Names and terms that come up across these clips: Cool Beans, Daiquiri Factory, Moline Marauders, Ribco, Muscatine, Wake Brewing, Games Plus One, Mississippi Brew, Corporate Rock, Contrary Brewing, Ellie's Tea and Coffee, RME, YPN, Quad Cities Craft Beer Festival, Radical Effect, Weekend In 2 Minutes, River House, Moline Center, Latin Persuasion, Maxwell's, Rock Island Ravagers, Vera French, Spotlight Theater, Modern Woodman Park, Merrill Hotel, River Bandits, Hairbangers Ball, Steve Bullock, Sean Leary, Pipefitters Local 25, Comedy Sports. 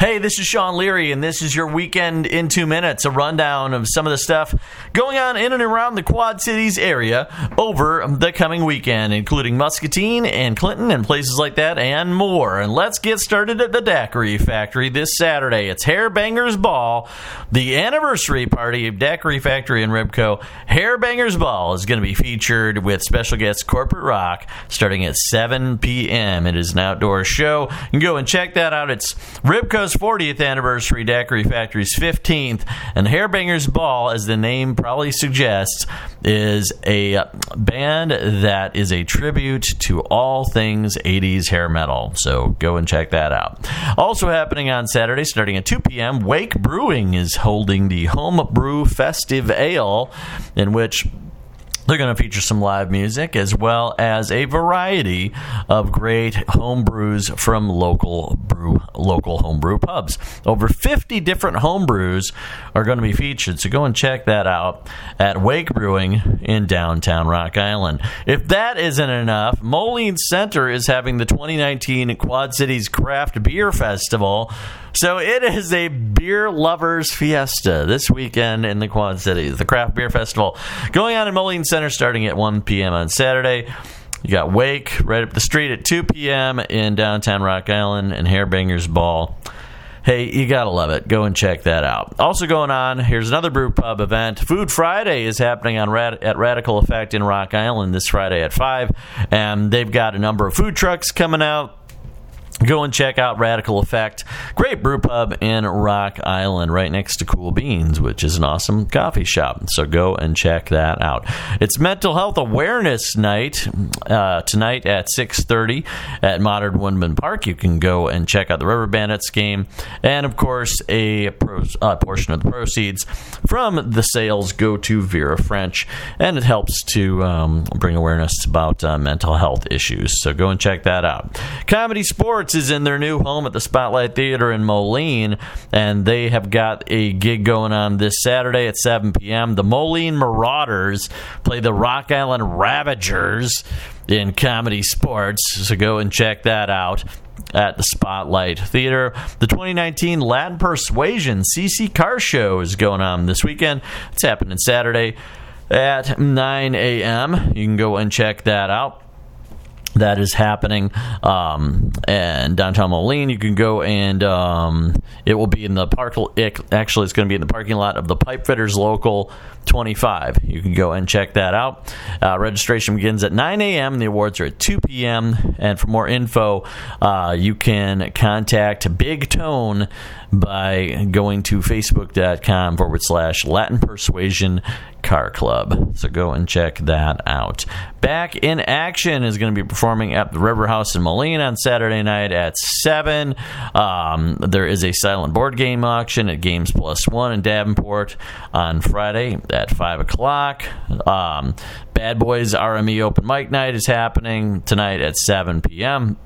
Hey, this is Sean Leary, and this is your Weekend in 2 Minutes, a rundown of some of the stuff going on in and around the Quad Cities area over the coming weekend, including Muscatine and Clinton and places like that and more. And let's get started at the Daiquiri Factory this Saturday. It's Hairbangers Ball, the anniversary party of Daiquiri Factory and Ribco. Hairbangers Ball is going to be featured with special guest Corporate Rock starting at 7 p.m. It is an outdoor show. You can go and check that out. It's Ribco's 40th anniversary, Daiquiri Factory's 15th, and Hairbangers Ball, as the name probably suggests, is a band that is a tribute to all things 80s hair metal, so go and check that out. Also happening on Saturday, starting at 2 p.m., Wake Brewing is holding the Home Brew Festive Ale, in which they're going to feature some live music as well as a variety of great home brews from local homebrew pubs. Over 50 different homebrews are going to be featured, so go and check that out at Wake Brewing in downtown Rock Island. If that isn't enough, Moline Center is having the 2019 Quad Cities Craft Beer Festival. So it is a beer lovers fiesta this weekend in the Quad Cities. The Craft Beer Festival going on in Moline Center starting at 1 p.m. on Saturday. You got Wake right up the street at 2 p.m. in downtown Rock Island and Hairbangers Ball. Hey, you gotta love it. Go and check that out. Also going on, here's another brew pub event. Food Friday is happening on at Radical Effect in Rock Island this Friday at 5. And they've got a number of food trucks coming out. Go and check out Radical Effect, great brew pub in Rock Island, right next to Cool Beans, which is an awesome coffee shop. So go and check that out. It's Mental Health Awareness Night tonight at 6:30 at Modern Woodman Park. You can go and check out the River Bandits game, and of course, a portion of the proceeds from the sales go to Vera French, and it helps to bring awareness about mental health issues. So go and check that out. Comedy Sports is in their new home at the Spotlight Theater in Moline, and they have got a gig going on this Saturday at 7 p.m. The Moline Marauders play the Rock Island Ravagers in Comedy Sports, so go and check that out at the Spotlight Theater. The 2019 Latin Persuasion CC Car Show is going on this weekend. It's happening Saturday at 9 a.m. You can go and check that out. That is happening in downtown Moline. You can go and it will be in the park. Actually, it's going to be in the parking lot of the Pipefitters Local 25. You can go and check that out. Registration begins at 9 a.m. The awards are at 2 p.m. And for more info, you can contact Big Tone by going to facebook.com/Latin Persuasion Car Club. So go and check that out. Back in Action is going to be performing at the River House in Moline on Saturday night at 7. There is a silent board game auction at Games Plus One in Davenport on Friday at 5 o'clock. Bad Boys RME Open Mic Night is happening tonight at 7 p.m.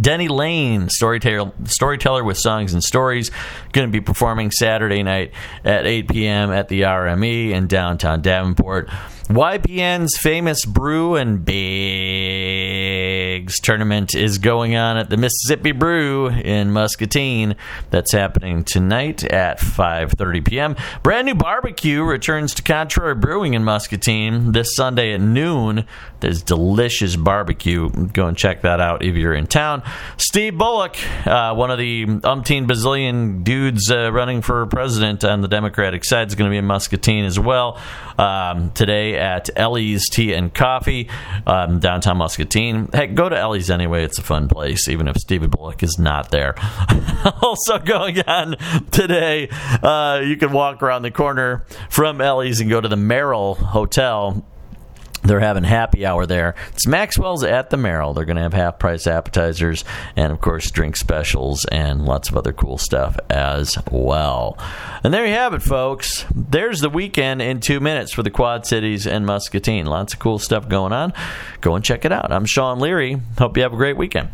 Denny Lane, storyteller with Songs and Stories, going to be performing Saturday night at 8 p.m. at the RME in downtown Davenport. YPN's Famous Brew and Bigs tournament is going on at the Mississippi Brew in Muscatine. That's happening tonight at 5:30 p.m. Brand New Barbecue returns to Contrary Brewing in Muscatine this Sunday at noon. There's delicious barbecue. Go and check that out if you're in town. Steve Bullock, one of the umpteen bazillion dudes running for president on the Democratic side, is going to be in Muscatine as well today at Ellie's Tea and Coffee, downtown Muscatine. Heck, go to Ellie's anyway. It's a fun place, even if Steve Bullock is not there. Also going on today, you can walk around the corner from Ellie's and go to the Merrill Hotel. They're having happy hour there. It's Maxwell's at the Merrill. They're going to have half-price appetizers and, of course, drink specials and lots of other cool stuff as well. And there you have it, folks. There's the weekend in 2 minutes for the Quad Cities and Muscatine. Lots of cool stuff going on. Go and check it out. I'm Sean Leary. Hope you have a great weekend.